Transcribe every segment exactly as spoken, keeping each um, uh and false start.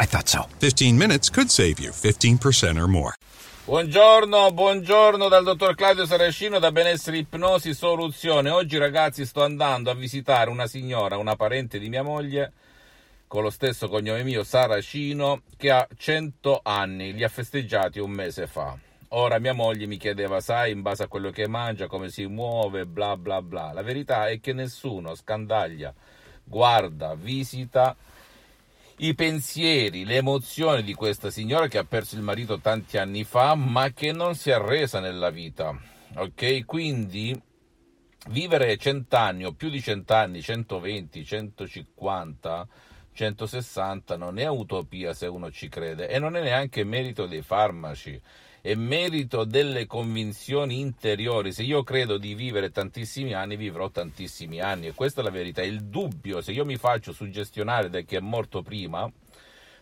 I thought so. fifteen minutes could save you fifteen percent or more. Buongiorno, buongiorno dal dottor Claudio Saracino da Benessere Ipnosi Soluzione. Oggi ragazzi sto andando a visitare una signora, una parente di mia moglie, con lo stesso cognome mio, Saracino, che ha cento anni, li ha festeggiati un mese fa. Ora mia moglie mi chiedeva, sai, in base a quello che mangia, come si muove, bla bla bla. La verità è che nessuno scandaglia, guarda, visita i pensieri, le emozioni di questa signora che ha perso il marito tanti anni fa, ma che non si è arresa nella vita, ok? Quindi vivere cent'anni o più di cent'anni, centoventi, centocinquanta, centosessanta non è utopia se uno ci crede, e non è neanche merito dei farmaci, è merito delle convinzioni interiori. Se io credo di vivere tantissimi anni, vivrò tantissimi anni, e questa è la verità. Il dubbio, se io mi faccio suggestionare da chi è morto prima,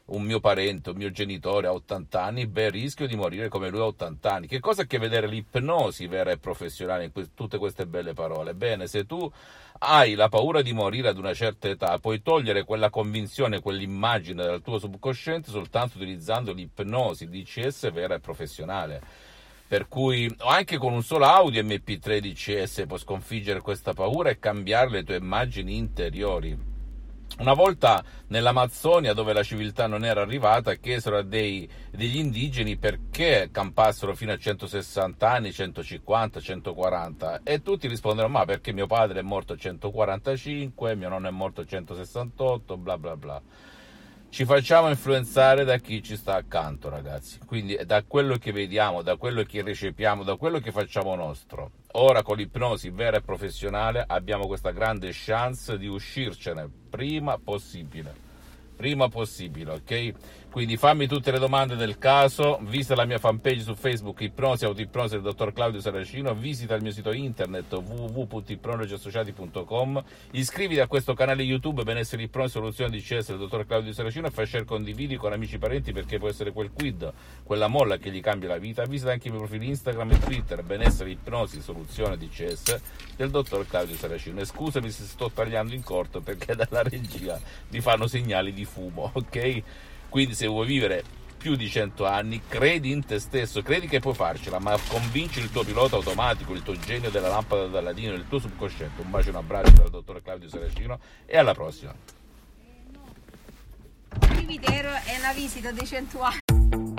un mio parente, un mio genitore a ottanta anni, beh, rischio di morire come lui a ottanta anni. Che cosa ha a che vedere l'ipnosi vera e professionale in que- tutte queste belle parole? Bene, se tu hai la paura di morire ad una certa età, puoi togliere quella convinzione, quell'immagine dal tuo subconsciente soltanto utilizzando l'ipnosi D C S vera e professionale. Per cui anche con un solo audio M P tre D C S puoi sconfiggere questa paura e cambiare le tue immagini interiori. Una volta nell'Amazzonia, dove la civiltà non era arrivata, chiesero a dei, degli indigeni perché campassero fino a centosessanta anni, centocinquanta, centoquaranta, e tutti rispondevano, ma perché mio padre è morto a centoquarantacinque, mio nonno è morto a centosessantotto, bla bla bla. Ci facciamo influenzare da chi ci sta accanto, ragazzi, quindi da quello che vediamo, da quello che recepiamo, da quello che facciamo nostro. Ora con l'ipnosi vera e professionale abbiamo questa grande chance di uscircene prima possibile, prima possibile, ok? Quindi fammi tutte le domande del caso, visita la mia fanpage su Facebook Ipnosi, Autoipnosi del dottor Claudio Saracino, visita il mio sito internet w w w punto ipnologiassociati punto com, iscriviti a questo canale YouTube Benessere Ipnosi Soluzione D C S del dottor Claudio Saracino e fai share, condividi con amici e parenti, perché può essere quel quid, quella molla che gli cambia la vita. Visita anche i miei profili Instagram e Twitter Benessere Ipnosi Soluzione D C S del dottor Claudio Saracino. E scusami se sto tagliando in corto perché dalla regia mi fanno segnali di fumo, ok? Quindi se vuoi vivere più di cento anni, credi in te stesso, credi che puoi farcela, ma convinci il tuo pilota automatico, il tuo genio della lampada d'Aladino, il tuo subconsciente. Un bacio e un abbraccio dal dottor Claudio Saracino e alla prossima. È una visita dei cento anni.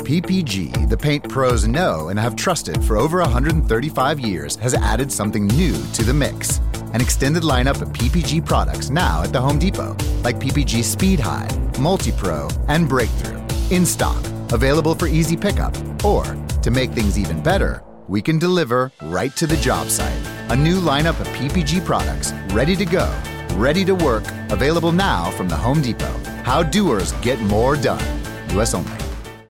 P P G, the paint pros know and have trusted for over one hundred thirty-five years, has added something new to the mix. An extended lineup of P P G products now at the Home Depot, like P P G Speed High, MultiPro, and Breakthrough. In stock, available for easy pickup, or, to make things even better, we can deliver right to the job site. A new lineup of P P G products, ready to go, ready to work, available now from the Home Depot. How doers get more done. U S only.